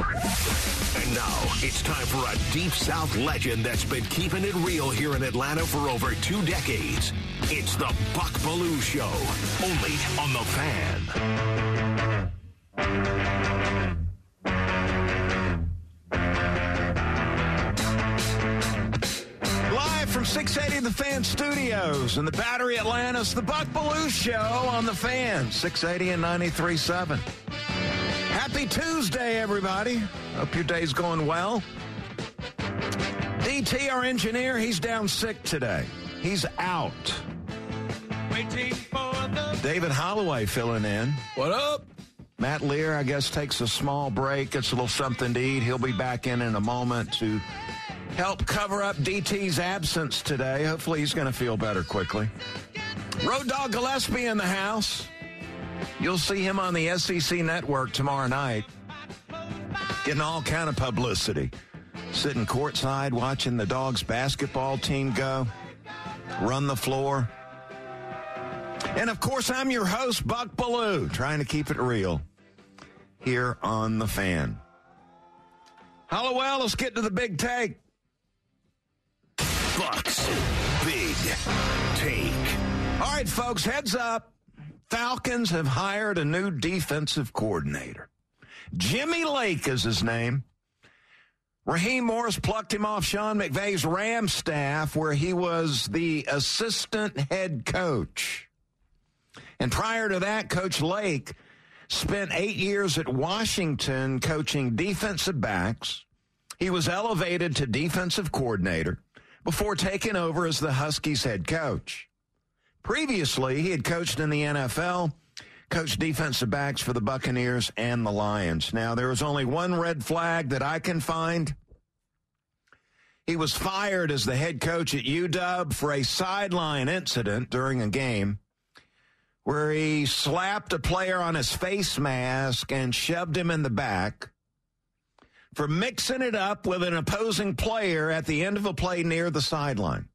And now it's time for a Deep South legend that's been keeping it real here in Atlanta for over 2 decades. It's the Buck Belue Show, only on The Fan. Live from 680 The Fan Studios in the Battery, Atlanta, it's the Buck Belue Show on The Fan, 680 and 93.7. Happy Tuesday, everybody. Hope your day's going well. DT, our engineer, he's down sick today. He's out. Waiting for the... David Holloway filling in. What up? Matt Lear, I guess, takes a small break, gets a little something to eat. He'll be back in a moment to help cover up DT's absence today. Hopefully he's going to feel better quickly. Road Dogg Gillespie in the house. You'll see him on the SEC Network tomorrow night, getting all kind of publicity. Sitting courtside, watching the Dogs basketball team go, run the floor. And, of course, I'm your host, Buck Belue, trying to keep it real here on The Fan. Hollowell, let's get to the big take. Buck's Big Take. All right, folks, heads up. Falcons have hired a new defensive coordinator. Jimmy Lake is his name. Raheem Morris plucked him off Sean McVay's Rams staff, where he was the assistant head coach. And prior to that, Coach Lake spent 8 years at Washington coaching defensive backs. He was elevated to defensive coordinator before taking over as the Huskies head coach. Previously, he had coached in the NFL, coached defensive backs for the Buccaneers and the Lions. Now, there was only one red flag that I can find. He was fired as the head coach at UW for a sideline incident during a game where he slapped a player on his face mask and shoved him in the back for mixing it up with an opposing player at the end of a play near the sideline.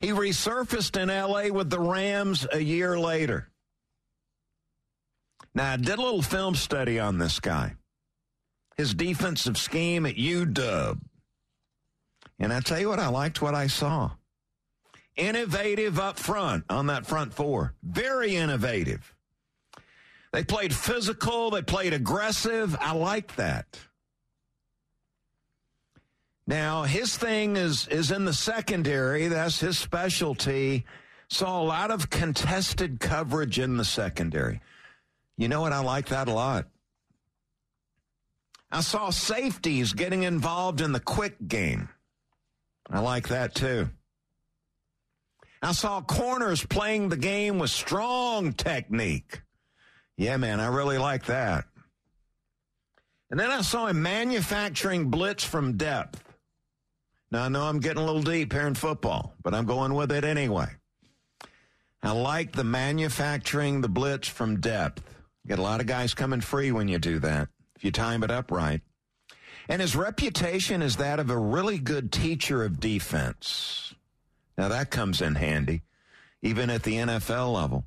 He resurfaced in L.A. with the Rams a year later. Now, I did a little film study on this guy, his defensive scheme at UW. And I tell you what, I liked what I saw. Innovative up front on that front four. Very innovative. They played physical. They played aggressive. I liked that. Now, his thing is in the secondary. That's his specialty. Saw a lot of contested coverage in the secondary. You know what? I like that a lot. I saw safeties getting involved in the quick game. I like that, too. I saw corners playing the game with strong technique. Yeah, man, I really like that. And then I saw him manufacturing blitz from depth. Now, I know I'm getting a little deep here in football, but I'm going with it anyway. I like the manufacturing the blitz from depth. You get a lot of guys coming free when you do that, if you time it up right. And his reputation is that of a really good teacher of defense. Now, that comes in handy, even at the NFL level.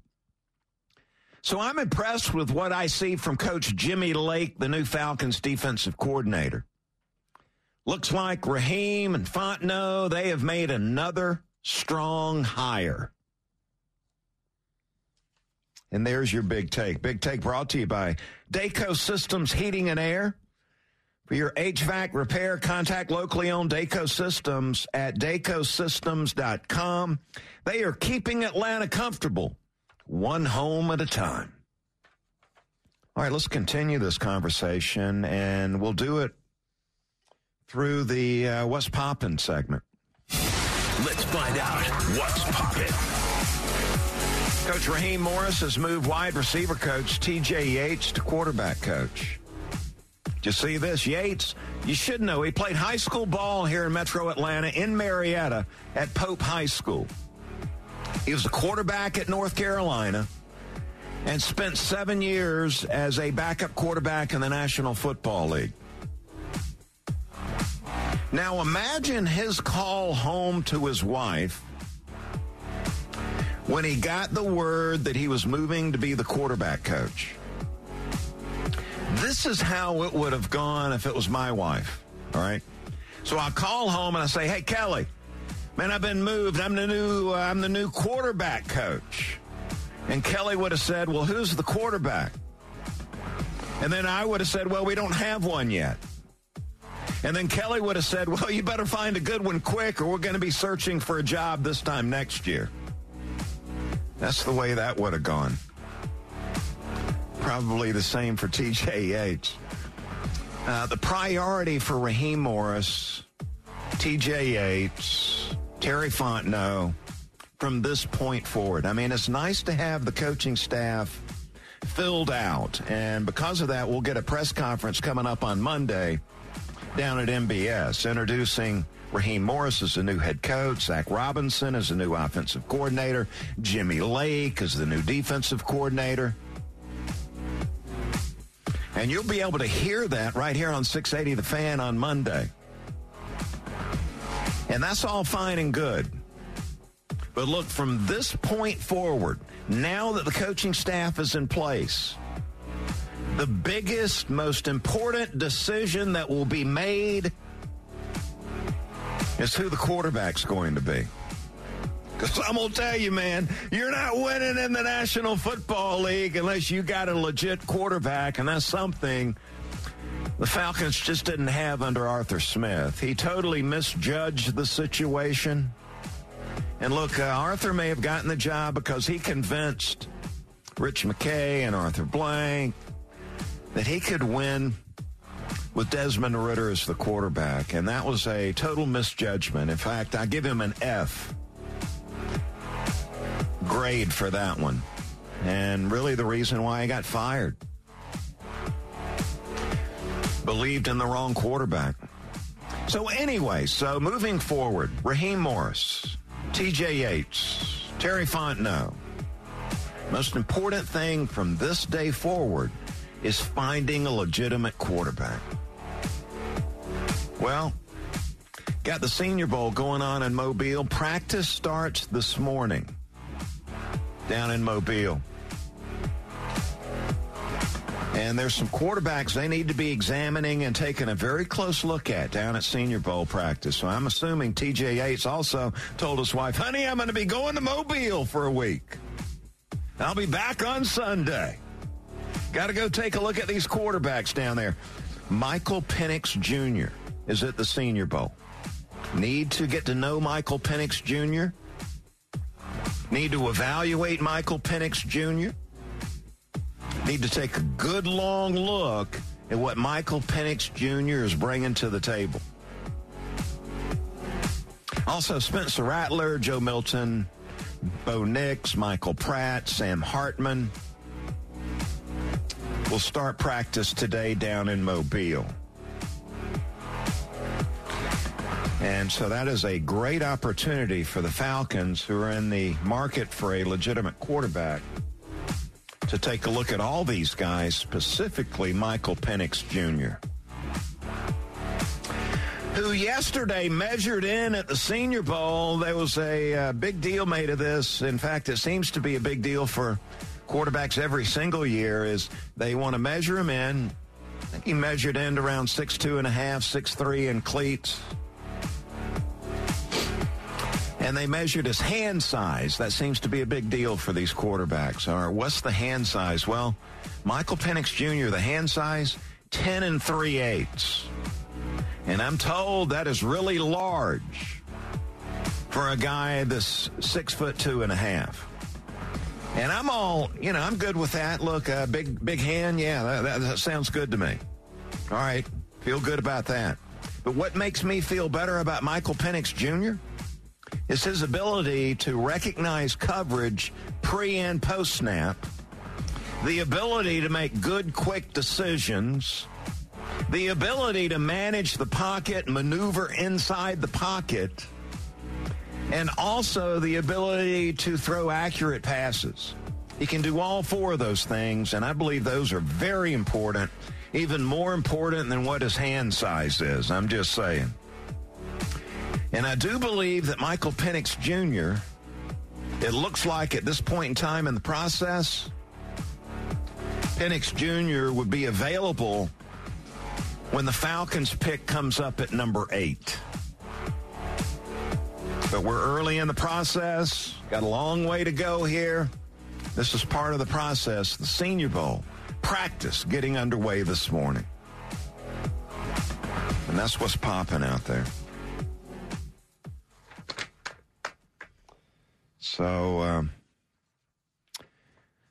So I'm impressed with what I see from Coach Jimmy Lake, the new Falcons defensive coordinator. Looks like Raheem and Fontenot, they have made another strong hire. And there's your big take. Big take brought to you by DayCo Systems Heating and Air. For your HVAC repair, contact locally owned DayCo Systems at DayCoSystems.com. They are keeping Atlanta comfortable, one home at a time. All right, let's continue this conversation, and we'll do it through the What's Poppin' segment. Let's find out what's poppin'. Coach Raheem Morris has moved wide receiver coach T.J. Yates to quarterback coach. Did you see this? Yates, you should know, he played high school ball here in Metro Atlanta in Marietta at Pope High School. He was a quarterback at North Carolina and spent 7 years as a backup quarterback in the National Football League. Now imagine his call home to his wife when he got the word that he was moving to be the quarterback coach. This is how it would have gone if it was my wife, all right? So I call home and I say, hey, Kelly, man, I've been moved. I'm the new quarterback coach. And Kelly would have said, well, who's the quarterback? And then I would have said, well, we don't have one yet. And then Kelly would have said, well, you better find a good one quick or we're going to be searching for a job this time next year. That's the way that would have gone. Probably the same for T.J. Yates. The priority for Raheem Morris, T.J. Yates, Terry Fontenot, from this point forward. I mean, it's nice to have the coaching staff filled out. And because of that, we'll get a press conference coming up on Monday down at MBS introducing Raheem Morris is the new head coach. Zach Robinson is the new offensive coordinator. Jimmy Lake is the new defensive coordinator. And you'll be able to hear that right here on 680 The Fan on Monday. And that's all fine and good. But look, from this point forward, now that the coaching staff is in place, the biggest, most important decision that will be made is who the quarterback's going to be. Because I'm going to tell you, man, you're not winning in the National Football League unless you got a legit quarterback, and that's something the Falcons just didn't have under Arthur Smith. He totally misjudged the situation. And look, Arthur may have gotten the job because he convinced Rich McKay and Arthur Blank that he could win with Desmond Ridder as the quarterback, and that was a total misjudgment. In fact, I give him an F grade for that one, and really the reason why he got fired. Believed in the wrong quarterback. So anyway, so moving forward, Raheem Morris, T.J. Yates, Terry Fontenot, most important thing from this day forward is finding a legitimate quarterback. Well, got the Senior Bowl going on in Mobile. Practice starts this morning down in Mobile. And there's some quarterbacks they need to be examining and taking a very close look at down at Senior Bowl practice. So I'm assuming T.J. Yates also told his wife, honey, I'm going to be going to Mobile for a week. I'll be back on Sunday. Got to go take a look at these quarterbacks down there. Michael Penix Jr. is at the Senior Bowl. Need to get to know Michael Penix Jr. Need to evaluate Michael Penix Jr. Need to take a good long look at what Michael Penix Jr. is bringing to the table. Also, Spencer Rattler, Joe Milton, Bo Nix, Michael Pratt, Sam Hartman. We'll start practice today down in Mobile. And so that is a great opportunity for the Falcons, who are in the market for a legitimate quarterback, to take a look at all these guys, specifically Michael Penix Jr., who yesterday measured in at the Senior Bowl. There was a big deal made of this. In fact, it seems to be a big deal for quarterbacks every single year, is they want to measure him in. I think he measured in around 6'2 and a half, 6'3 in cleats. And they measured his hand size. That seems to be a big deal for these quarterbacks. All right, what's the hand size? Well, Michael Penix Jr., the hand size, 10 and 3/8. And I'm told that is really large for a guy that's 6'2 and a half. And I'm all, you know, I'm good with that. Look, big hand, yeah, that sounds good to me. All right, feel good about that. But what makes me feel better about Michael Penix Jr. is his ability to recognize coverage pre and post snap, the ability to make good, quick decisions, the ability to manage the pocket, maneuver inside the pocket, and also the ability to throw accurate passes. He can do all four of those things, and I believe those are very important, even more important than what his hand size is. I'm just saying. And I do believe that Michael Penix Jr., it looks like at this point in time in the process, Penix Jr. would be available when the Falcons pick comes up at number 8. But we're early in the process. Got a long way to go here. This is part of the process. The Senior Bowl practice getting underway this morning. And that's what's popping out there. So,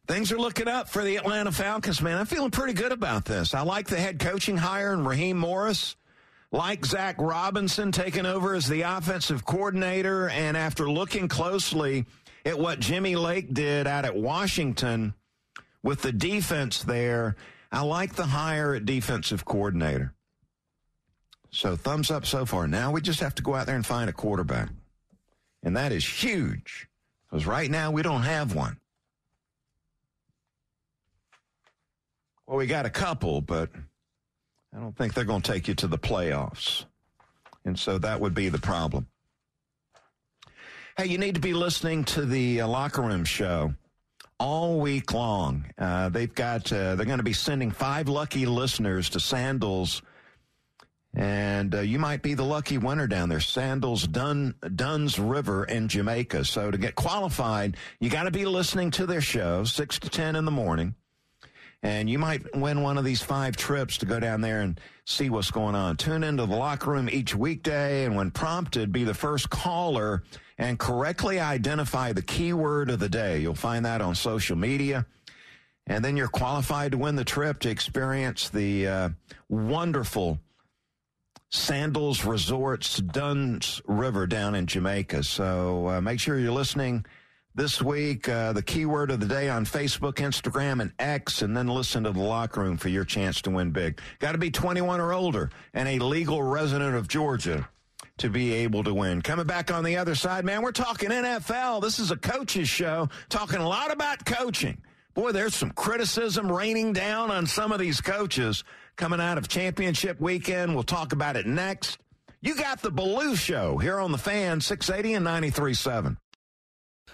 things are looking up for the Atlanta Falcons, man. I'm feeling pretty good about this. I like the head coaching hire in Raheem Morris. Like Zach Robinson taking over as the offensive coordinator, and after looking closely at what Jimmy Lake did out at Washington with the defense there, I like the hire at defensive coordinator. So thumbs up so far. Now we just have to go out there and find a quarterback. And that is huge, because right now we don't have one. Well, we got a couple, but I don't think they're going to take you to the playoffs. And so that would be the problem. Hey, you need to be listening to the Locker Room Show all week long. They're going to be sending 5 lucky listeners to Sandals, and you might be the lucky winner down there. Sandals, Dunn's River in Jamaica. So to get qualified, you got to be listening to their show 6 to 10 in the morning. And you might win one of these 5 trips to go down there and see what's going on. Tune into the Locker Room each weekday, and when prompted, be the first caller and correctly identify the keyword of the day. You'll find that on social media. And then you're qualified to win the trip to experience the wonderful Sandals Resorts Dunn's River down in Jamaica. So make sure you're listening this week, the keyword of the day on Facebook, Instagram, and X, and then listen to The Locker Room for your chance to win big. Got to be 21 or older and a legal resident of Georgia to be able to win. Coming back on the other side, man, we're talking NFL. This is a coach's show, talking a lot about coaching. Boy, there's some criticism raining down on some of these coaches coming out of championship weekend. We'll talk about it next. You got The Belue Show here on The Fan, 680 and 93.7.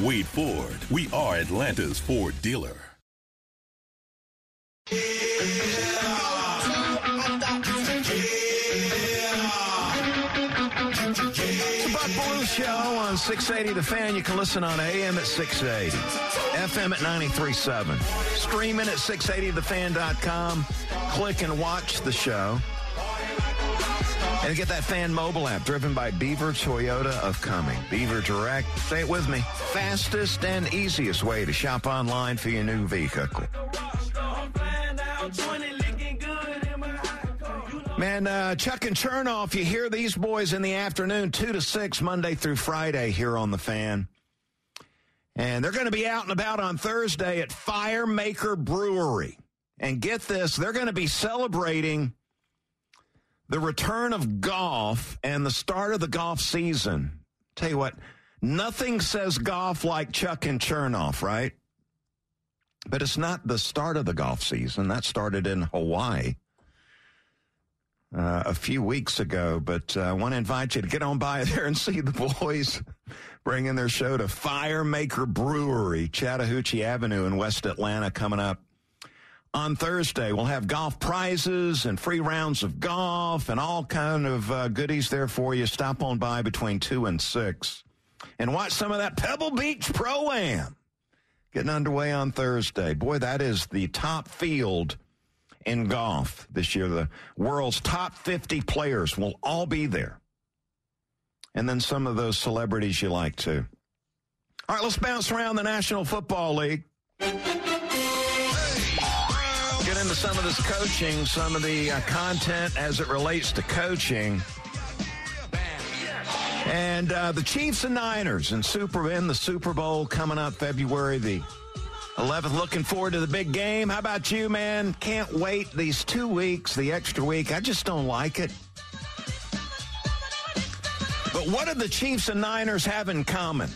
Wade Ford. We are Atlanta's Ford dealer. Yeah. It's the Buck Belue Show on 680 The Fan. You can listen on AM at 680, FM at 93.7, streaming at 680thefan.com. Click and watch the show. And get that Fan mobile app driven by Beaver Toyota of Cumming. Beaver Direct, say it with me, fastest and easiest way to shop online for your new vehicle. Man, Chuck and Chernoff, you hear these boys in the afternoon, 2 to 6, Monday through Friday here on The Fan. And they're going to be out and about on Thursday at Firemaker Brewery. And get this, they're going to be celebrating the return of golf and the start of the golf season. Tell you what, Nothing says golf like Chuck and Chernoff, right? But it's not the start of the golf season. That started in Hawaii a few weeks ago. But I want to invite you to get on by there and see the boys bringing their show to Firemaker Brewery, Chattahoochee Avenue in West Atlanta coming up on Thursday. We'll have golf prizes and free rounds of golf and all kind of goodies there for you. Stop on by between 2 and 6 and watch some of that Pebble Beach Pro-Am getting underway on Thursday. Boy, that is the top field in golf this year. The world's top 50 players will all be there. And then some of those celebrities you like, too. All right, let's bounce around the National Football League. Get into some of this coaching, some of the content as it relates to coaching. And the Chiefs and Niners in the Super Bowl coming up February the 11th. Looking forward to the big game. How about you, man? Can't wait these 2 weeks, the extra week. I just don't like it. But what do the Chiefs and Niners have in common?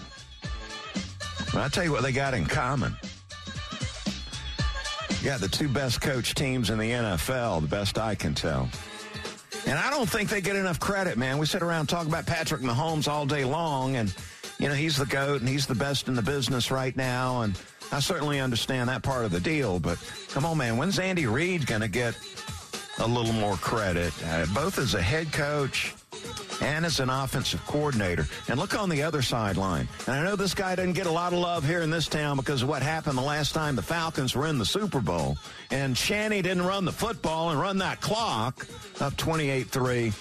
Well, I'll tell you what they got in common. You got the two best coach teams in the NFL, the best I can tell. And I don't think they get enough credit, man. We sit around and talk about Patrick Mahomes all day long, and, you know, he's the GOAT, and he's the best in the business right now, and I certainly understand that part of the deal, but come on, man, when's Andy Reid going to get a little more credit, both as a head coach and as an offensive coordinator? And look on the other sideline. And I know this guy doesn't get a lot of love here in this town because of what happened the last time the Falcons were in the Super Bowl. And Shanny didn't run the football and run that clock up 28-3.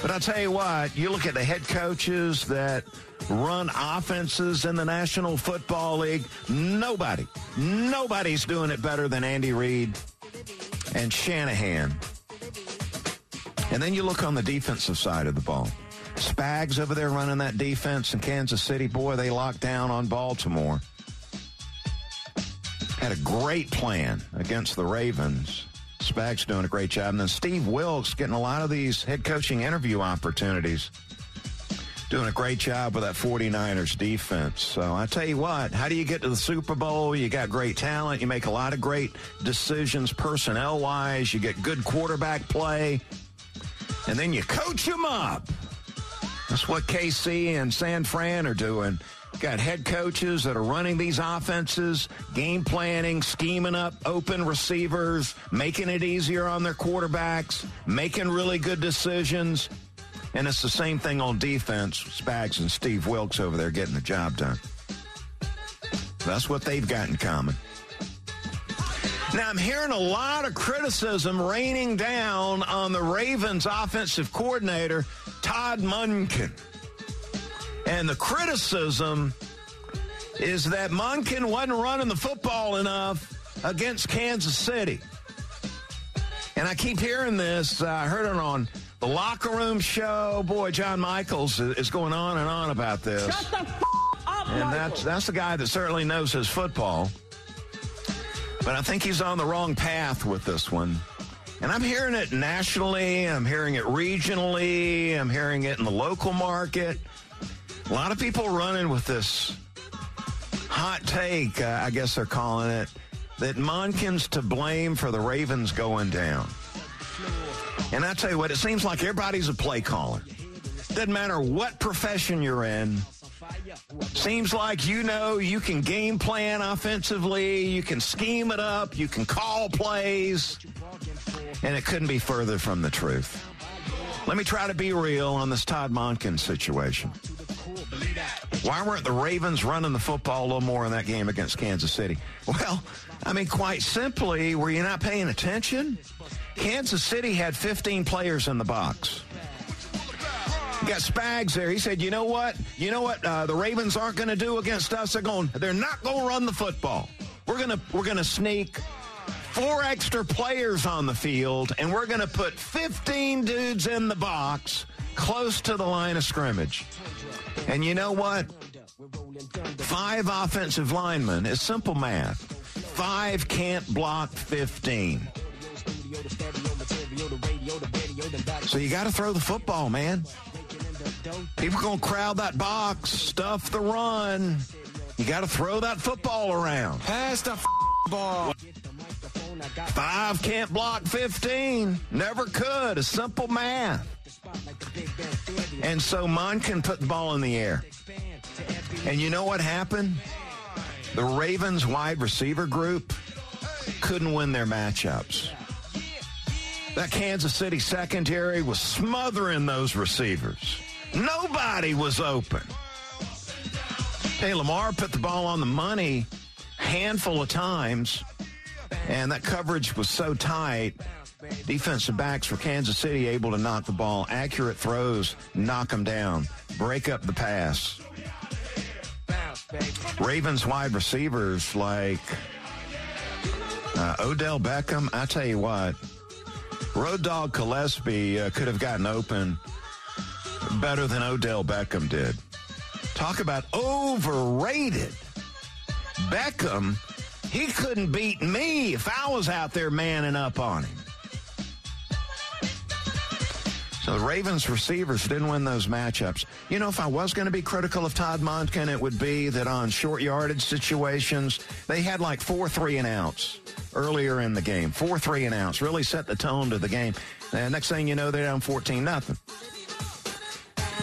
But I'll tell you what, you look at the head coaches that run offenses in the National Football League, nobody's doing it better than Andy Reid and Shanahan. And then you look on the defensive side of the ball. Spags over there running that defense in Kansas City. Boy, they locked down on Baltimore. Had a great plan against the Ravens. Spags doing a great job. And then Steve Wilkes getting a lot of these head coaching interview opportunities. Doing a great job with that 49ers defense. So I tell you what, how do you get to the Super Bowl? You got great talent. You make a lot of great decisions personnel-wise. You get good quarterback play. And then you coach them up. That's what KC and San Fran are doing. Got head coaches that are running these offenses, game planning, scheming up open receivers, making it easier on their quarterbacks, making really good decisions. And it's the same thing on defense. Spags and Steve Wilkes over there getting the job done. That's what they've got in common. Now, I'm hearing a lot of criticism raining down on the Ravens offensive coordinator, Todd Monken. And the criticism is that Monken wasn't running the football enough against Kansas City. And I keep hearing this. I heard it on the Locker Room show. Boy, John Michaels is going on and on about this. Shut the f*** up, Michael. And that's the guy that certainly knows his football. But I think he's on the wrong path with this one. And I'm hearing it nationally. I'm hearing it regionally. I'm hearing it in the local market. A lot of people running with this hot take, I guess they're calling it, that Monken's to blame for the Ravens going down. And I tell you what, it seems like everybody's a play caller. Doesn't matter what profession you're in. Seems like you know you can game plan offensively, you can scheme it up, you can call plays, and it couldn't be further from the truth. Let me try to be real on this Todd Monken situation. Why weren't the Ravens running the football a little more in that game against Kansas City? Well, I mean, quite simply, were you not paying attention? Kansas City had 15 players in the box. You got Spags there. He said, you know what? The Ravens aren't going to do against us. They're not going to run the football. We're going to sneak 4 extra players on the field, and we're going to put 15 dudes in the box close to the line of scrimmage. And you know what? 5 offensive linemen is simple math. 5 can't block 15. So you got to throw the football, man. People going to crowd that box, stuff the run. You got to throw that football around. Pass the ball. 5 can't block 15. Never could. A simple math. And so Monken put the ball in the air. And you know what happened? The Ravens wide receiver group couldn't win their matchups. That Kansas City secondary was smothering those receivers. Nobody was open. Hey, Lamar put the ball on the money a handful of times, and that coverage was so tight. Defensive backs for Kansas City able to knock the ball. Accurate throws, knock them down, break up the pass. Ravens wide receivers like Odell Beckham. I tell you what, Road Dogg Gillespie could have gotten open better than Odell Beckham did. Talk about overrated. Beckham, he couldn't beat me if I was out there manning up on him. So the Ravens receivers didn't win those matchups. You know, if I was going to be critical of Todd Monken, it would be that on short yardage situations, they had like 4 3-and-outs earlier in the game. 4 3-and-outs really set the tone to the game. And next thing you know, they're down 14-0.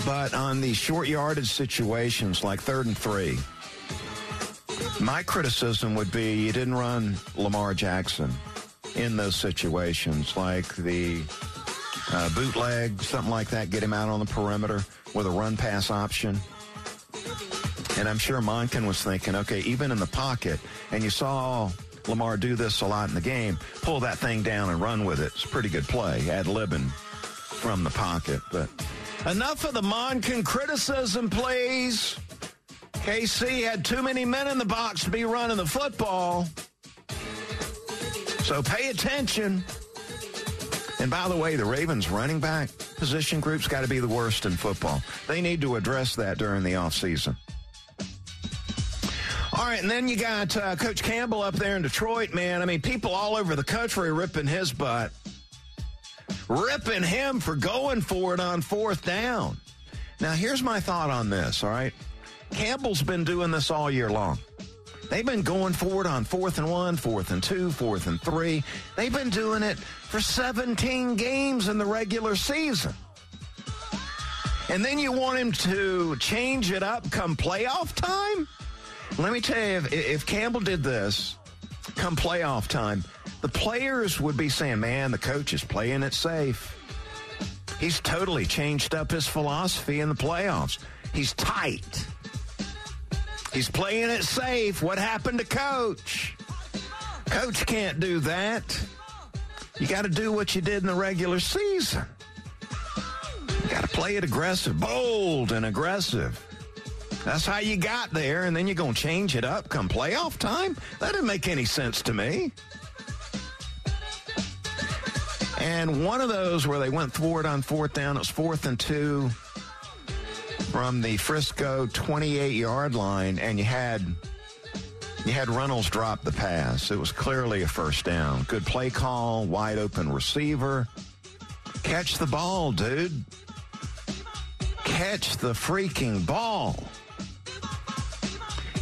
But on the short yardage situations like 3rd and 3, my criticism would be you didn't run Lamar Jackson in those situations like the bootleg, something like that, get him out on the perimeter with a run-pass option. And I'm sure Monken was thinking, okay, even in the pocket, and you saw Lamar do this a lot in the game, pull that thing down and run with it. It's a pretty good play, ad-libbing from the pocket. But enough of the Monken criticism, please. KC had too many men in the box to be running the football. So pay attention. And by the way, the Ravens running back position group's got to be the worst in football. They need to address that during the offseason. All right, and then you got Coach Campbell up there in Detroit, man. I mean, people all over the country ripping his butt. Ripping him for going for it on 4th down. Now, here's my thought on this, all right? Campbell's been doing this all year long. They've been going for it on 4th and 1, 4th and 2, 4th and 3. They've been doing it for 17 games in the regular season. And then you want him to change it up come playoff time? Let me tell you, if Campbell did this come playoff time, the players would be saying, man, the coach is playing it safe. He's totally changed up his philosophy in the playoffs. He's tight. He's playing it safe. What happened to Coach? Coach can't do that. You got to do what you did in the regular season. You got to play it aggressive, bold and aggressive. That's how you got there, and then you're going to change it up come playoff time? That didn't make any sense to me. And one of those where they went forward on 4th down, it was 4th and 2. From the Frisco 28-yard line, and you had Reynolds drop the pass. It was clearly a 1st down. Good play call, wide open receiver. Catch the ball, dude. Catch the freaking ball.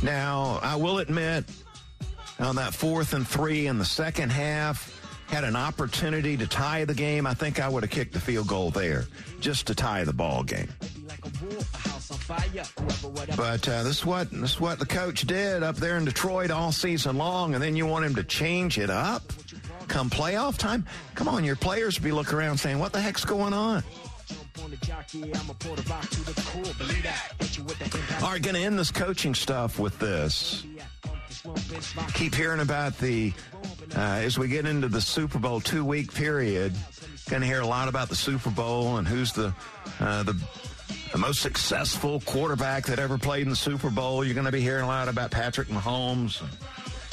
Now, I will admit, on that 4th and 3 in the second half, had an opportunity to tie the game. I think I would have kicked the field goal there just to tie the ball game. But this is what the coach did up there in Detroit all season long, and then you want him to change it up come playoff time? Come on, your players be looking around saying, what the heck's going on? All right, going to end this coaching stuff with this. Keep hearing about the, as we get into the Super Bowl 2-week period, going to hear a lot about the Super Bowl and who's the most successful quarterback that ever played in the Super Bowl. You're going to be hearing a lot about Patrick Mahomes,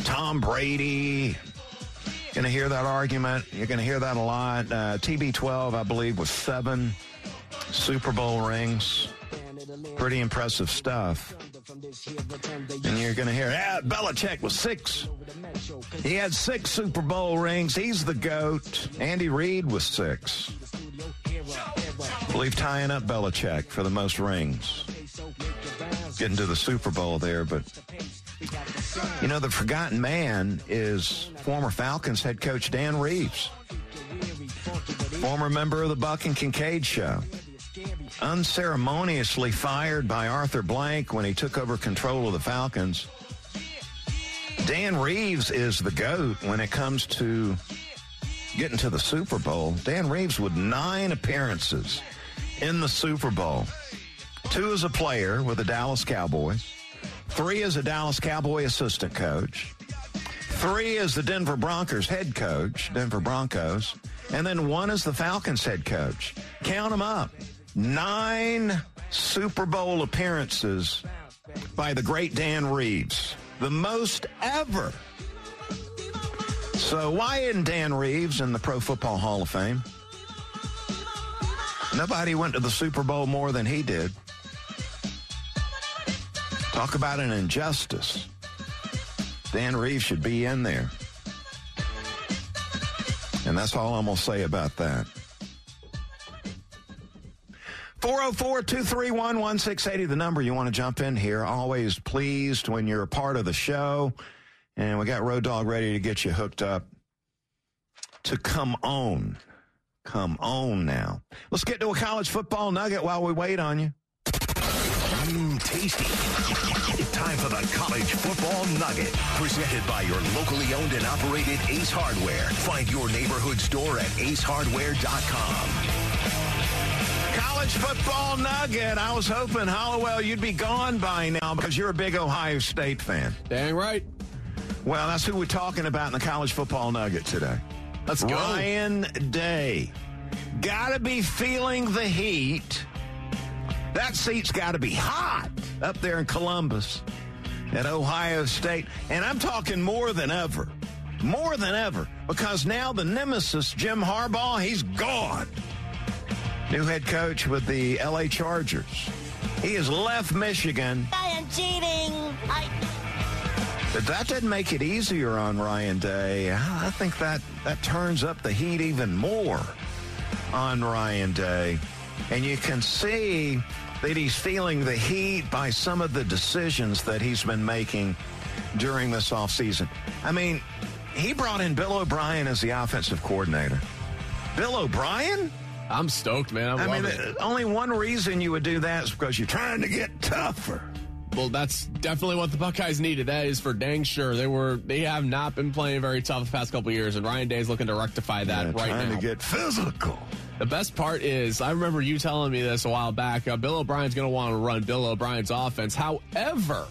Tom Brady. You're going to hear that argument. You're going to hear that a lot. TB12, I believe, with 7 Super Bowl rings. Pretty impressive stuff. And you're going to hear, Belichick was 6. He had 6 Super Bowl rings. He's the GOAT. Andy Reid was 6. believe tying up Belichick for the most rings. Getting to the Super Bowl there, but you know, the forgotten man is former Falcons head coach Dan Reeves, former member of the Buck and Kincaid show, unceremoniously fired by Arthur Blank when he took over control of the Falcons. Dan Reeves is the GOAT when it comes to getting to the Super Bowl. Dan Reeves with 9 appearances in the Super Bowl. 2 as a player with the Dallas Cowboys, 3 as a Dallas Cowboy assistant coach, 3 as the Denver Broncos head coach, Denver Broncos, and then 1 as the Falcons head coach. Count them up. 9 Super Bowl appearances by the great Dan Reeves. The most ever. So why isn't Dan Reeves in the Pro Football Hall of Fame? Nobody went to the Super Bowl more than he did. Talk about an injustice. Dan Reeves should be in there. And that's all I'm going to say about that. 404-231-1680, the number. You want to jump in here. Always pleased when you're a part of the show. And we got Road Dogg ready to get you hooked up to come on. Come on now. Let's get to a college football nugget while we wait on you. Tasty. Time for the College Football Nugget, presented by your locally owned and operated Ace Hardware. Find your neighborhood store at acehardware.com. College Football Nugget. I was hoping, Hollowell, you'd be gone by now because you're a big Ohio State fan. Dang right. Well, that's who we're talking about in the College Football Nugget today. Let's go. Ryan Day. Gotta be feeling the heat. That seat's got to be hot up there in Columbus at Ohio State. And I'm talking more than ever. More than ever. Because now the nemesis, Jim Harbaugh, he's gone. New head coach with the L.A. Chargers. He has left Michigan. I am cheating. But that didn't make it easier on Ryan Day. I think that turns up the heat even more on Ryan Day. And you can see that he's feeling the heat by some of the decisions that he's been making during this offseason. I mean, he brought in Bill O'Brien as the offensive coordinator. Bill O'Brien? I'm stoked, man. I mean, only one reason you would do that is because you're trying to get tougher. Well, that's definitely what the Buckeyes needed. That is for dang sure. They have not been playing very tough the past couple of years, and Ryan Day's looking to rectify that right now. Trying to get physical. The best part is, I remember you telling me this a while back, Bill O'Brien's going to want to run Bill O'Brien's offense. However,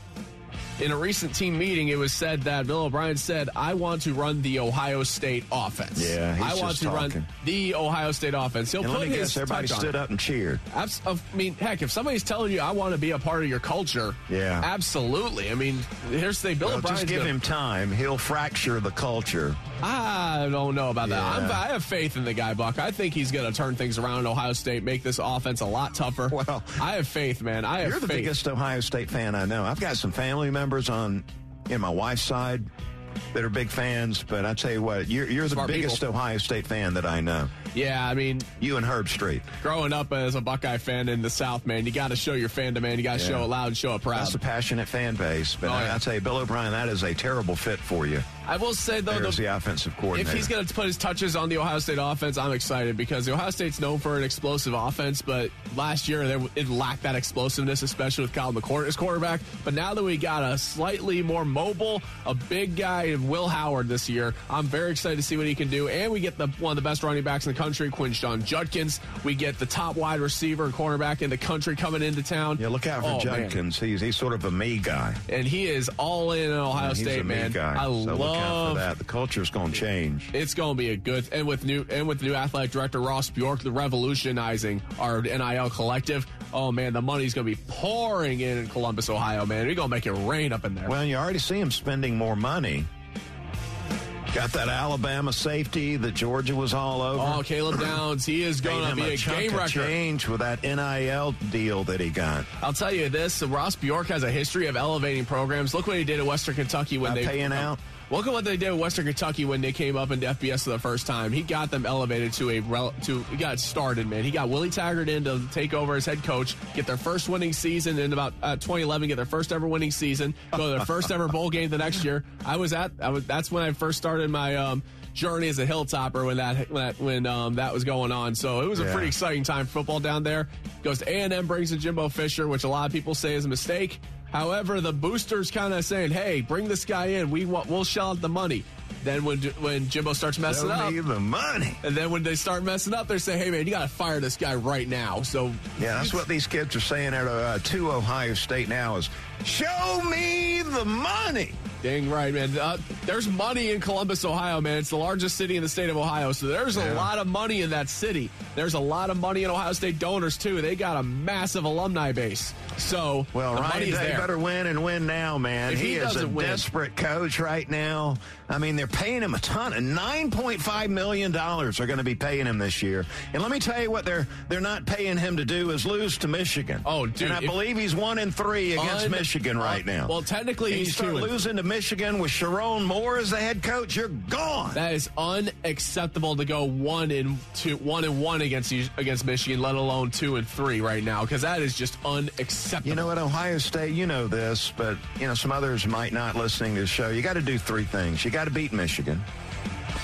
in a recent team meeting, it was said that Bill O'Brien said, I want to run the Ohio State offense. Yeah, he's run the Ohio State offense. He'll put his touch on it. Everybody stood up and cheered. I mean, heck, if somebody's telling you, I want to be a part of your culture, yeah, absolutely. I mean, here's the thing. Bill O'Brien's just give him time. He'll fracture the culture. I don't know about that. I have faith in the guy, Buck. I think he's going to turn things around in Ohio State, make this offense a lot tougher. Well, I have faith, man. You're the biggest Ohio State fan I know. I've got some family members in my wife's side that are big fans, but I tell you what, you're the biggest Ohio State fan that I know. Yeah, I mean, you and Herb Street. Growing up as a Buckeye fan in the South, man, you got to show your fandom, man. You got to show it loud and show it proud. That's a passionate fan base, but I tell you, Bill O'Brien, that is a terrible fit for you. I will say, though, there's the offensive coordinator. If he's going to put his touches on the Ohio State offense, I'm excited because the Ohio State's known for an explosive offense, but last year it lacked that explosiveness, especially with Kyle McCord as quarterback. But now that we got a slightly more mobile, a big guy, Will Howard this year, I'm very excited to see what he can do. And we get one of the best running backs in the country, Quinshon Judkins. We get the top wide receiver and cornerback in the country coming into town. Yeah, look out for Judkins. Man. He's sort of a me guy. And he is all in Ohio State, man. He's a me guy. Look out for that. The culture's going to change. It's going to be a good, and with new athletic director Ross Bjork, the revolutionizing our NIL collective. Oh man, the money's going to be pouring in Columbus, Ohio, man. We're going to make it rain up in there. Well, you already see him spending more money. Got that Alabama safety that Georgia was all over. Oh, Caleb Downs, he is going to be a game wrecker. Change with that NIL deal that he got. I'll tell you this: Ross Bjork has a history of elevating programs. Look what he did at Western Kentucky when they paying out. Look at what they did with Western Kentucky when they came up into FBS for the first time. He got them elevated he got started, man. He got Willie Taggart in to take over as head coach, get their first winning season in about 2011, get their first ever winning season, go to their first ever bowl game the next year. That's when I first started my journey as a Hilltopper when that was going on. So it was a pretty exciting time for football down there. Goes to A&M, brings in Jimbo Fisher, which a lot of people say is a mistake. However, the boosters kind of saying, "Hey, bring this guy in. We'll shell out the money." Then when Jimbo starts messing up, the money. And then when they start messing up, they say, "Hey, man, you got to fire this guy right now." So yeah, that's what these kids are saying at to Ohio State now is, "Show me the money." Dang right, man. There's money in Columbus, Ohio, man. It's the largest city in the state of Ohio, so there's a lot of money in that city. There's a lot of money in Ohio State donors, too. They got a massive alumni base. So, Ryan Day better win and win now, man. He is a desperate coach right now. I mean, they're paying him a ton. $9.5 million are going to be paying him this year. And let me tell you what they're not paying him to do is lose to Michigan. Oh, dude. And I believe he's 1-3 against Michigan right now. Well, technically, he's losing to Michigan with Sharon Moore as the head coach, you're gone. That is unacceptable to go 1-1 against Michigan, let alone 2-3 right now, because that is just unacceptable. You know what, Ohio State, you know this, but you know some others might not listening to the show. You got to do three things. You got to beat Michigan.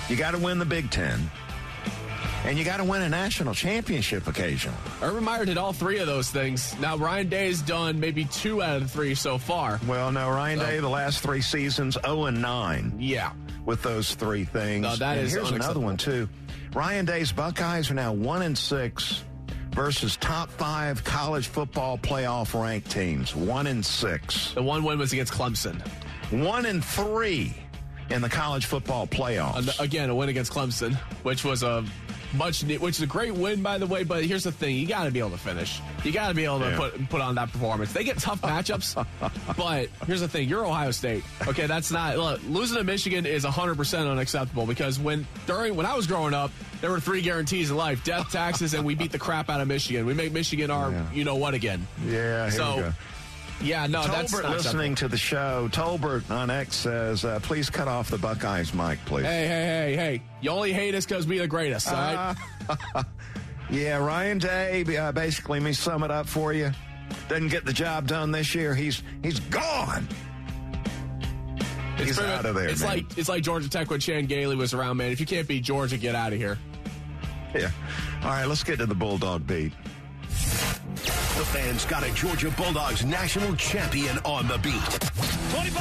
You got to win the Big Ten. And you got to win a national championship occasionally. Urban Meyer did all three of those things. Now, Ryan Day's done maybe 2 out of 3 so far. Well, no, Ryan Day, the last 3 seasons, 0-9. Yeah. With those 3 things. No, that is here's another one, too. Ryan Day's Buckeyes are now 1-6 versus top 5 college football playoff ranked teams. 1-6. The one win was against Clemson. 1-3 in the college football playoffs. Again, a win against Clemson, which was a... which is a great win, by the way, but here's the thing. You got to be able to finish. You got to be able to put on that performance. They get tough matchups, but here's the thing. You're Ohio State. Okay, that's not – look, losing to Michigan is 100% unacceptable because when I was growing up, there were 3 guarantees in life, death, taxes, and we beat the crap out of Michigan. We make Michigan our you-know-what again. Yeah, here we go. Yeah, no, Tolbert, that's not listening to the show. Tolbert on X says, please cut off the Buckeyes mic, please. Hey. You only hate us because we're the greatest, all right? Yeah, Ryan Day, basically, let me sum it up for you. Doesn't get the job done this year. He's gone. He's out of there, man. It's like Georgia Tech when Chan Gailey was around, man. If you can't beat Georgia, get out of here. Yeah. All right, let's get to the Bulldog beat. The Fan's got a Georgia Bulldogs national champion on the beat. 25-20,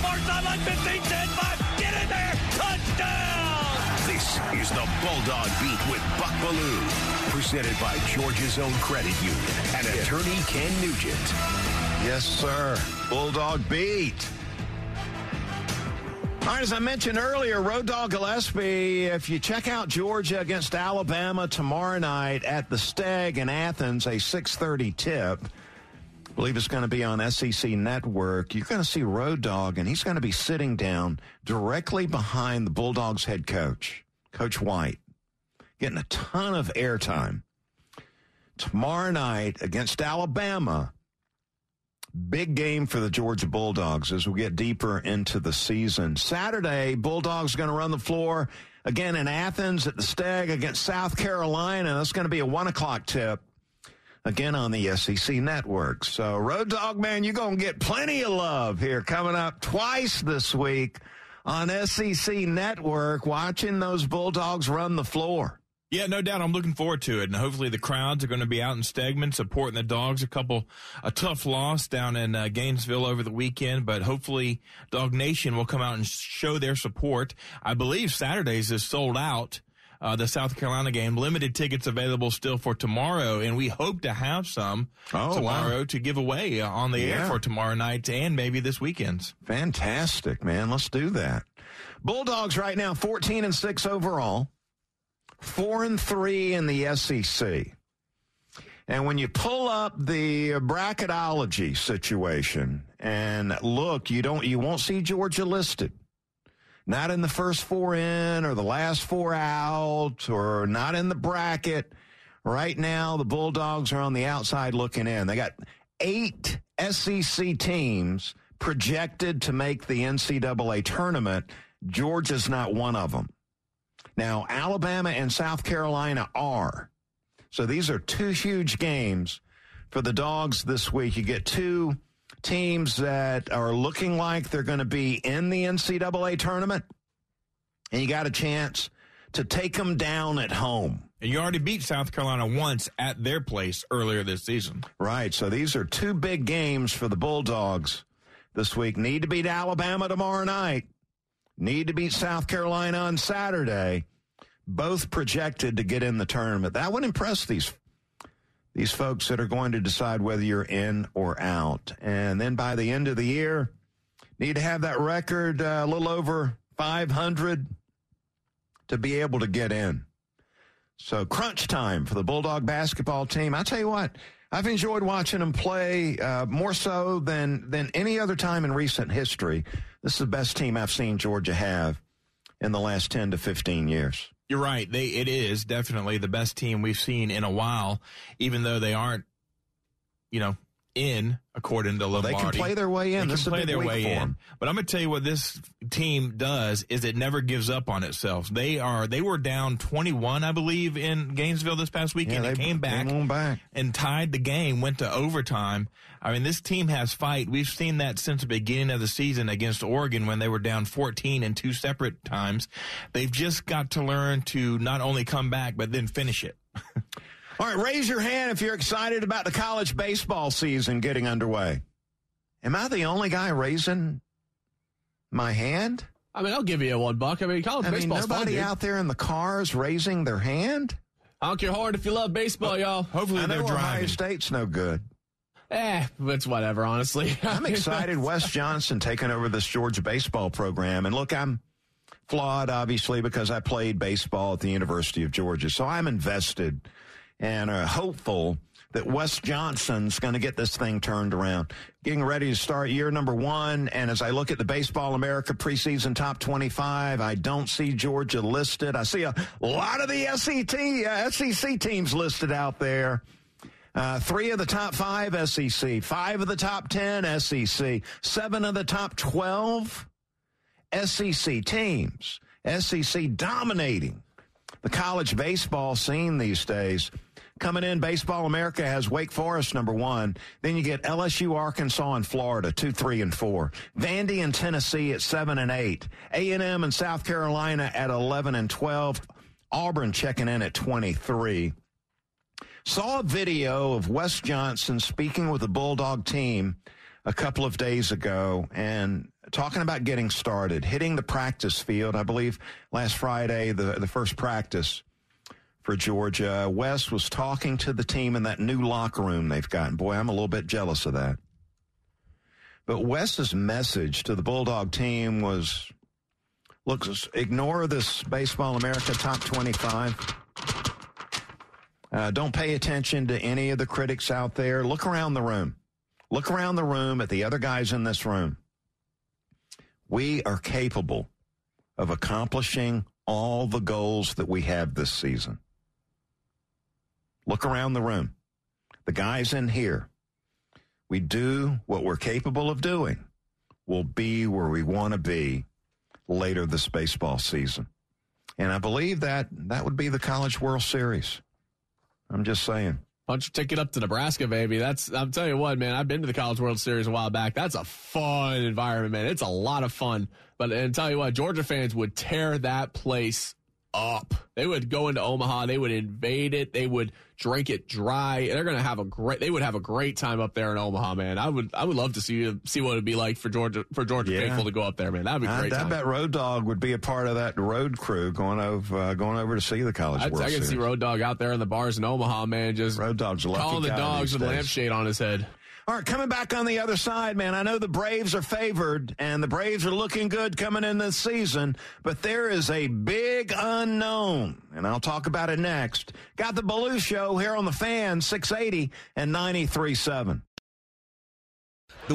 far sideline, 15-10-5, get in there, touchdown! This is the Bulldog Beat with Buck Belue, presented by Georgia's own credit union and attorney Ken Nugent. Yes, sir. Bulldog Beat. All right, as I mentioned earlier, Road Dogg Gillespie, if you check out Georgia against Alabama tomorrow night at the Steg in Athens, a 6:30 tip, I believe it's going to be on SEC Network, you're going to see Road Dogg, and he's going to be sitting down directly behind the Bulldogs head coach, Coach White, getting a ton of airtime. Tomorrow night against Alabama, big game for the Georgia Bulldogs as we get deeper into the season. Saturday, Bulldogs going to run the floor again in Athens at the Steg against South Carolina. That's going to be a 1 o'clock tip again on the SEC Network. So, Road Dogg, man, you're going to get plenty of love here coming up twice this week on SEC Network watching those Bulldogs run the floor. Yeah, no doubt. I'm looking forward to it, and hopefully the crowds are going to be out in Stegman supporting the Dogs. A tough loss down in Gainesville over the weekend, but hopefully Dog Nation will come out and show their support. I believe Saturdays is sold out. The South Carolina game, limited tickets available still for tomorrow, and we hope to have some tomorrow to give away on the air for tomorrow night and maybe this weekend's. Fantastic, man. Let's do that. Bulldogs right now 14-6 overall. 4-3 in the SEC. And when you pull up the bracketology situation and look, you won't see Georgia listed. Not in the first 4 in or the last 4 out or not in the bracket. Right now, the Bulldogs are on the outside looking in. They got 8 SEC teams projected to make the NCAA tournament, Georgia's not one of them. Now, Alabama and South Carolina are. So these are two huge games for the Dogs this week. You get two teams that are looking like they're going to be in the NCAA tournament, and you got a chance to take them down at home. And you already beat South Carolina once at their place earlier this season. Right, so these are two big games for the Bulldogs this week. Need to beat Alabama tomorrow night. Need to beat South Carolina on Saturday. Both projected to get in the tournament. That would impress these folks that are going to decide whether you're in or out. And then by the end of the year, need to have that record a little over 500 to be able to get in. So crunch time for the Bulldog basketball team. I tell you what, I've enjoyed watching them play more so than any other time in recent history. This is the best team I've seen Georgia have in the last 10 to 15 years. You're right. It is definitely the best team we've seen in a while, even though they aren't, in, according to Lombardi. They can play their way in. They can play their way in. But I'm going to tell you what this team does is it never gives up on itself. They were down 21, I believe, in Gainesville this past weekend. They came back and tied the game, went to overtime. I mean, this team has fight. We've seen that since the beginning of the season against Oregon when they were down 14 in two separate times. They've just got to learn to not only come back but then finish it. All right, raise your hand if you're excited about the college baseball season getting underway. Am I the only guy raising my hand? I mean, I'll give you one, Buck. I mean, college baseball's fun, dude. Nobody out there in the cars raising their hand? I don't care hard if you love baseball, y'all. Hopefully they're driving. Ohio State's no good. It's whatever, honestly. I'm excited Wes Johnson taking over this Georgia baseball program. And look, I'm flawed, obviously, because I played baseball at the University of Georgia. So I'm invested and are hopeful that Wes Johnson's going to get this thing turned around. Getting ready to start year number one, and as I look at the Baseball America preseason top 25, I don't see Georgia listed. I see a lot of the SEC teams listed out there. Three of the top 5 SEC, 5 of the top 10 SEC, 7 of the top 12 SEC teams. SEC dominating the college baseball scene these days. Coming in, Baseball America has Wake Forest number 1. Then you get LSU, Arkansas, and Florida, 2, 3, and 4. Vandy and Tennessee at 7 and 8. A&M and South Carolina at 11 and 12. Auburn checking in at 23. Saw a video of Wes Johnson speaking with the Bulldog team a couple of days ago and talking about getting started, hitting the practice field. I believe last Friday, the first practice for Georgia. Wes was talking to the team in that new locker room they've gotten. Boy, I'm a little bit jealous of that. But Wes's message to the Bulldog team was, look, ignore this Baseball America top 25. Don't pay attention to any of the critics out there. Look around the room. Look around the room at the other guys in this room. We are capable of accomplishing all the goals that we have this season. Look around the room. The guys in here, we do what we're capable of doing. We'll be where we want to be later this baseball season. And I believe that would be the College World Series. I'm just saying. Punch your ticket up to Nebraska, baby. I'm telling you what, man, I've been to the College World Series a while back. That's a fun environment, man. It's a lot of fun. But and tell you what, Georgia fans would tear that place up. They would go into Omaha. They would invade it. They would drink it dry. They're going to have a great time up there in Omaha, man. I would love to see what it would be like for Georgia faithful to go up there, man. That'd be a great time. I bet Road Dogg would be a part of that road crew going over to see the College World Series. I can see Road Dogg out there in the bars in Omaha, man. Just Road Dogg's a lucky guy calling the dogs with a lampshade on his head. All right, coming back on the other side, man, I know the Braves are favored, and the Braves are looking good coming in this season, but there is a big unknown, and I'll talk about it next. Got the Belue Show here on the Fan, 680 and 93.7. The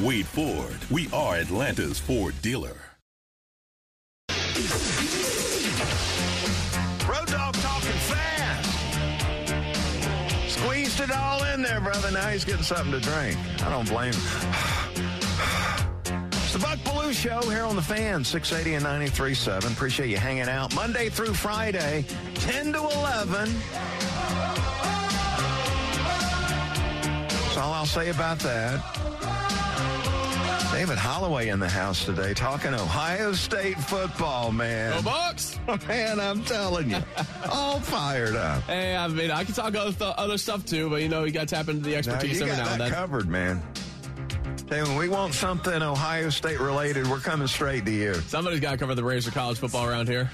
Wade Ford. We are Atlanta's Ford dealer. Road Dog talking fast. Squeezed it all in there, brother. Now he's getting something to drink. I don't blame him. It's the Buck Belue Show here on The Fan, 680 and 93.7. Appreciate you hanging out Monday through Friday, 10 to 11. That's all I'll say about that. David Holloway in the house today talking Ohio State football, man. Go Bucks! Man, I'm telling you. All fired up. Hey, I mean, I can talk other stuff too, but, you know, you got to tap into the expertise every now and then. You got that covered, man. Hey, when we want something Ohio State related, we're coming straight to you. Somebody's got to cover the Braves for college football around here.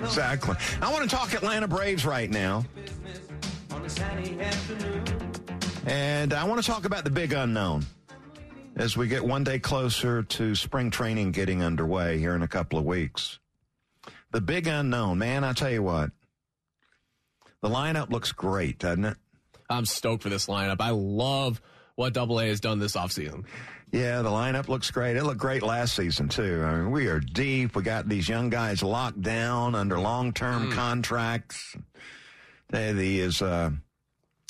Exactly. I want to talk Atlanta Braves right now. And I want to talk about the big unknown. As we get one day closer to spring training getting underway here in a couple of weeks. The big unknown, man, I tell you what. The lineup looks great, doesn't it? I'm stoked for this lineup. I love what Double A has done this offseason. Yeah, the lineup looks great. It looked great last season, too. I mean, we are deep. We got these young guys locked down under long-term contracts. He is...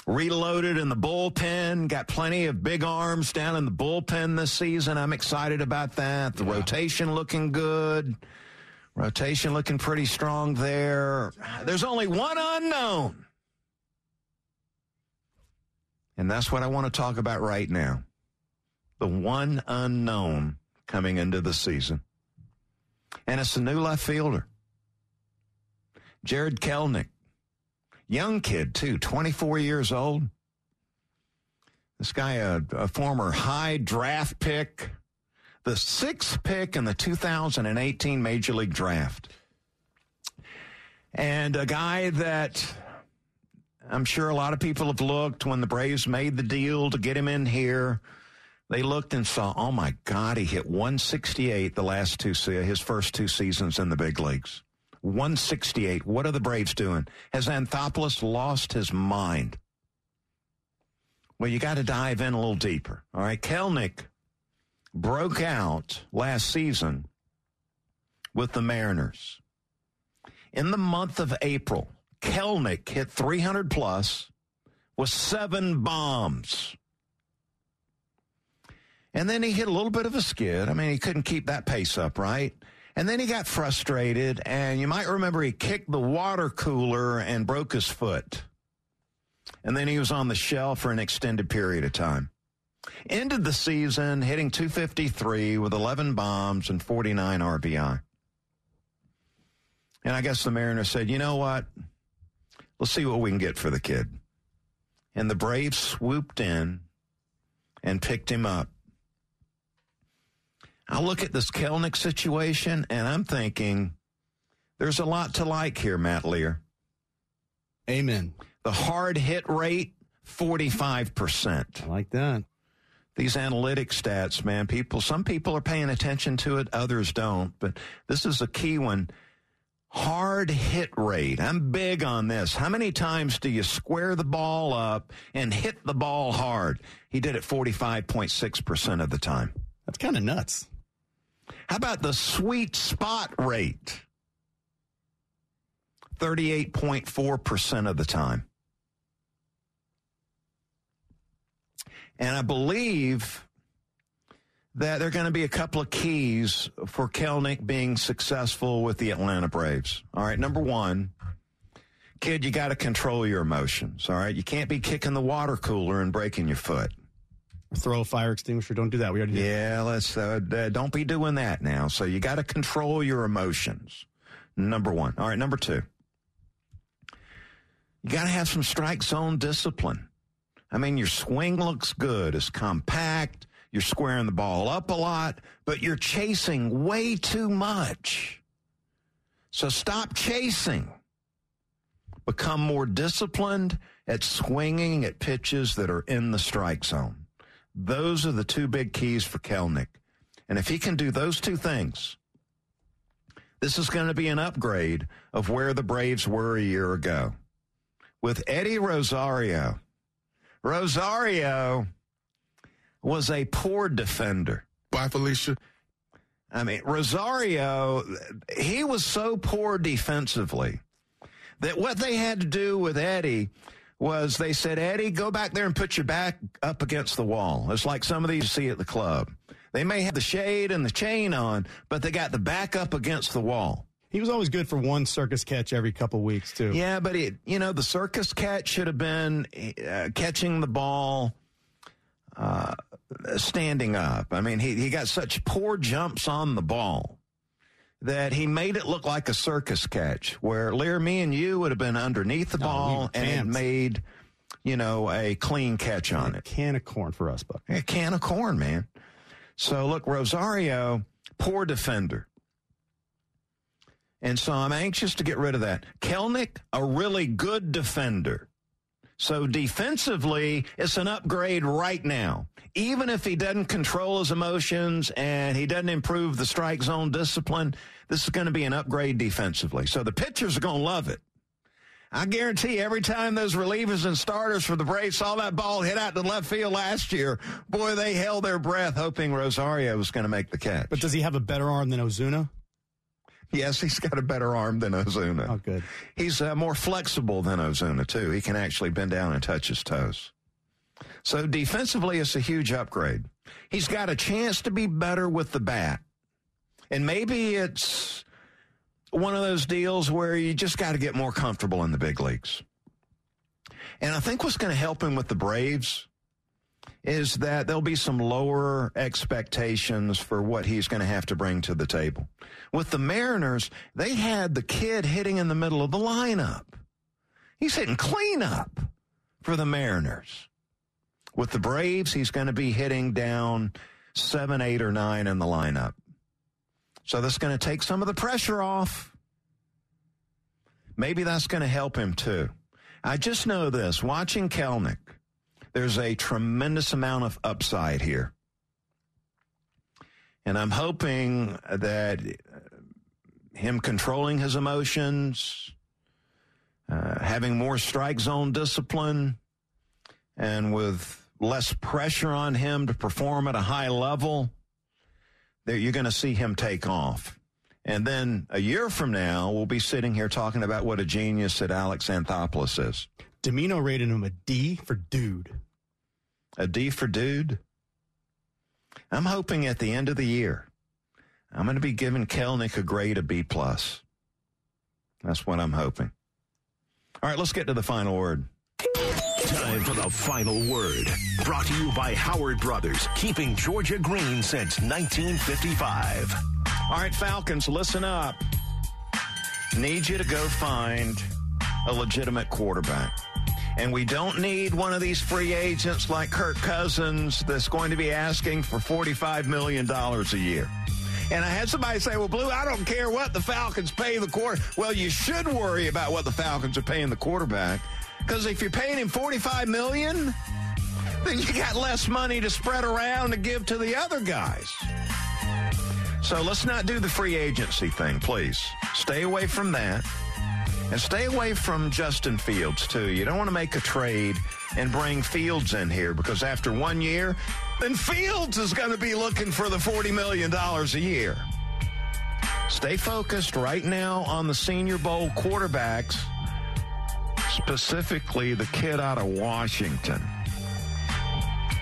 reloaded in the bullpen, got plenty of big arms down in the bullpen this season. I'm excited about that. The rotation looking good. Rotation looking pretty strong there. There's only one unknown. And that's what I want to talk about right now. The one unknown coming into the season. And it's a new left fielder. Jared Kelenic. Young kid, too, 24 years old. This guy, a former high draft pick, the sixth pick in the 2018 Major League Draft. And a guy that I'm sure a lot of people have looked when the Braves made the deal to get him in here. They looked and saw, oh, my God, he hit 168 his first two seasons in the big leagues. 168. What are the Braves doing? Has Anthopoulos lost his mind? Well, you got to dive in a little deeper. All right, Kelenic broke out last season with the Mariners. In the month of April, Kelenic hit 300+ with 7 bombs. And then he hit a little bit of a skid. I mean, he couldn't keep that pace up, right? And then he got frustrated, and you might remember he kicked the water cooler and broke his foot. And then he was on the shelf for an extended period of time. Ended the season hitting 253 with 11 bombs and 49 RBI. And I guess the Mariners said, you know what? Let's see what we can get for the kid. And the Braves swooped in and picked him up. I look at this Kelenic situation, and I'm thinking there's a lot to like here, Matt Lear. Amen. The hard hit rate, 45%. I like that. These analytic stats, man, some people are paying attention to it, others don't. But this is a key one. Hard hit rate. I'm big on this. How many times do you square the ball up and hit the ball hard? He did it 45.6% of the time. That's kind of nuts. How about the sweet spot rate? 38.4% of the time. And I believe that there are going to be a couple of keys for Kelenic being successful with the Atlanta Braves. All right, number one, Kid, you got to control your emotions, all right? You can't be kicking the water cooler and breaking your foot. Throw a fire extinguisher. Don't do that. We already did. Yeah, let's don't be doing that now. So you got to control your emotions, number one. All right, number two, you got to have some strike zone discipline. I mean, your swing looks good. It's compact. You're squaring the ball up a lot, but you're chasing way too much. So stop chasing. Become more disciplined at swinging at pitches that are in the strike zone. Those are the two big keys for Kelnick. And if he can do those two things, this is going to be an upgrade of where the Braves were a year ago. With Eddie Rosario, Rosario was a poor defender. Bye, Felicia. I mean, Rosario, he was so poor defensively that what they had to do with Eddie was they said, Eddie, go back there and put your back up against the wall. It's like some of these you see at the club. They may have the shade and the chain on, but they got the back up against the wall. He was always good for one circus catch every couple weeks, too. Yeah, but, the circus catch should have been catching the ball standing up. I mean, he got such poor jumps on the ball that he made it look like a circus catch, where Lear, me and you would have been underneath the ball and it made, a clean catch on it. A can of corn for us, Buck. A can of corn, man. So, look, Rosario, poor defender. And so I'm anxious to get rid of that. Kelnick, a really good defender. So defensively, it's an upgrade right now. Even if he doesn't control his emotions and he doesn't improve the strike zone discipline, this is going to be an upgrade defensively. So the pitchers are going to love it. I guarantee every time those relievers and starters for the Braves saw that ball hit out to left field last year, boy, they held their breath hoping Rosario was going to make the catch. But does he have a better arm than Ozuna? Yes, he's got a better arm than Ozuna. Oh, good. He's more flexible than Ozuna, too. He can actually bend down and touch his toes. So defensively, it's a huge upgrade. He's got a chance to be better with the bat. And maybe it's one of those deals where you just got to get more comfortable in the big leagues. And I think what's going to help him with the Braves is that there'll be some lower expectations for what he's going to have to bring to the table. With the Mariners, they had the kid hitting in the middle of the lineup. He's hitting cleanup for the Mariners. With the Braves, he's going to be hitting down 7, 8, or 9 in the lineup. So that's going to take some of the pressure off. Maybe that's going to help him too. I just know this, watching Kelnick, there's a tremendous amount of upside here. And I'm hoping that him controlling his emotions, having more strike zone discipline, and with less pressure on him to perform at a high level, that you're going to see him take off. And then a year from now, we'll be sitting here talking about what a genius that Alex Anthopoulos is. Domino rated him a D for dude. A D for dude? I'm hoping at the end of the year, I'm going to be giving Kelnick a grade of B+. That's what I'm hoping. All right, let's get to the final word. Time for the final word. Brought to you by Howard Brothers, keeping Georgia green since 1955. All right, Falcons, listen up. Need you to go find a legitimate quarterback. And we don't need one of these free agents like Kirk Cousins that's going to be asking for $45 million a year. And I had somebody say, well, Blue, I don't care what the Falcons pay the quarterback. Well, you should worry about what the Falcons are paying the quarterback, because if you're paying him $45 million, then you got less money to spread around to give to the other guys. So let's not do the free agency thing, please. Stay away from that. And stay away from Justin Fields, too. You don't want to make a trade and bring Fields in here, because after 1 year, then Fields is going to be looking for the $40 million a year. Stay focused right now on the Senior Bowl quarterbacks, specifically the kid out of Washington.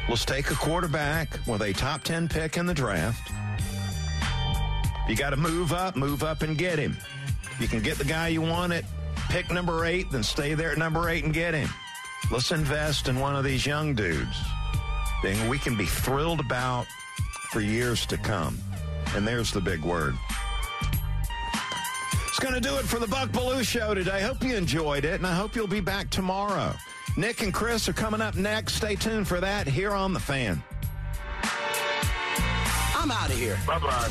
Let's take a quarterback with a top 10 pick in the draft. You got to move up and get him. You can get the guy you want at pick number 8, then stay there at number 8 and get him. Let's invest in one of these young dudes that we can be thrilled about for years to come. And there's the big word. It's going to do it for the Buck Belue Show today. I hope you enjoyed it, and I hope you'll be back tomorrow. Nick and Chris are coming up next. Stay tuned for that here on The Fan. I'm out of here. Bye-bye.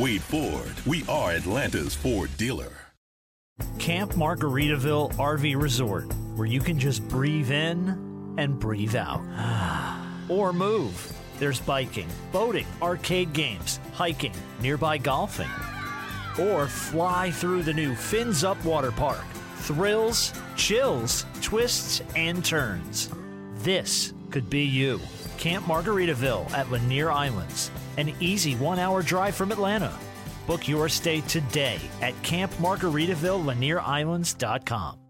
Wade Ford. We are Atlanta's Ford dealer. Camp Margaritaville RV Resort, where you can just breathe in and breathe out. Or move. There's biking, boating, arcade games, hiking, nearby golfing. Or fly through the new Fins Up Water Park. Thrills, chills, twists, and turns. This could be you. Camp Margaritaville at Lanier Islands. An easy 1-hour drive from Atlanta. Book your stay today at CampMargaritavilleLanierIslands.com.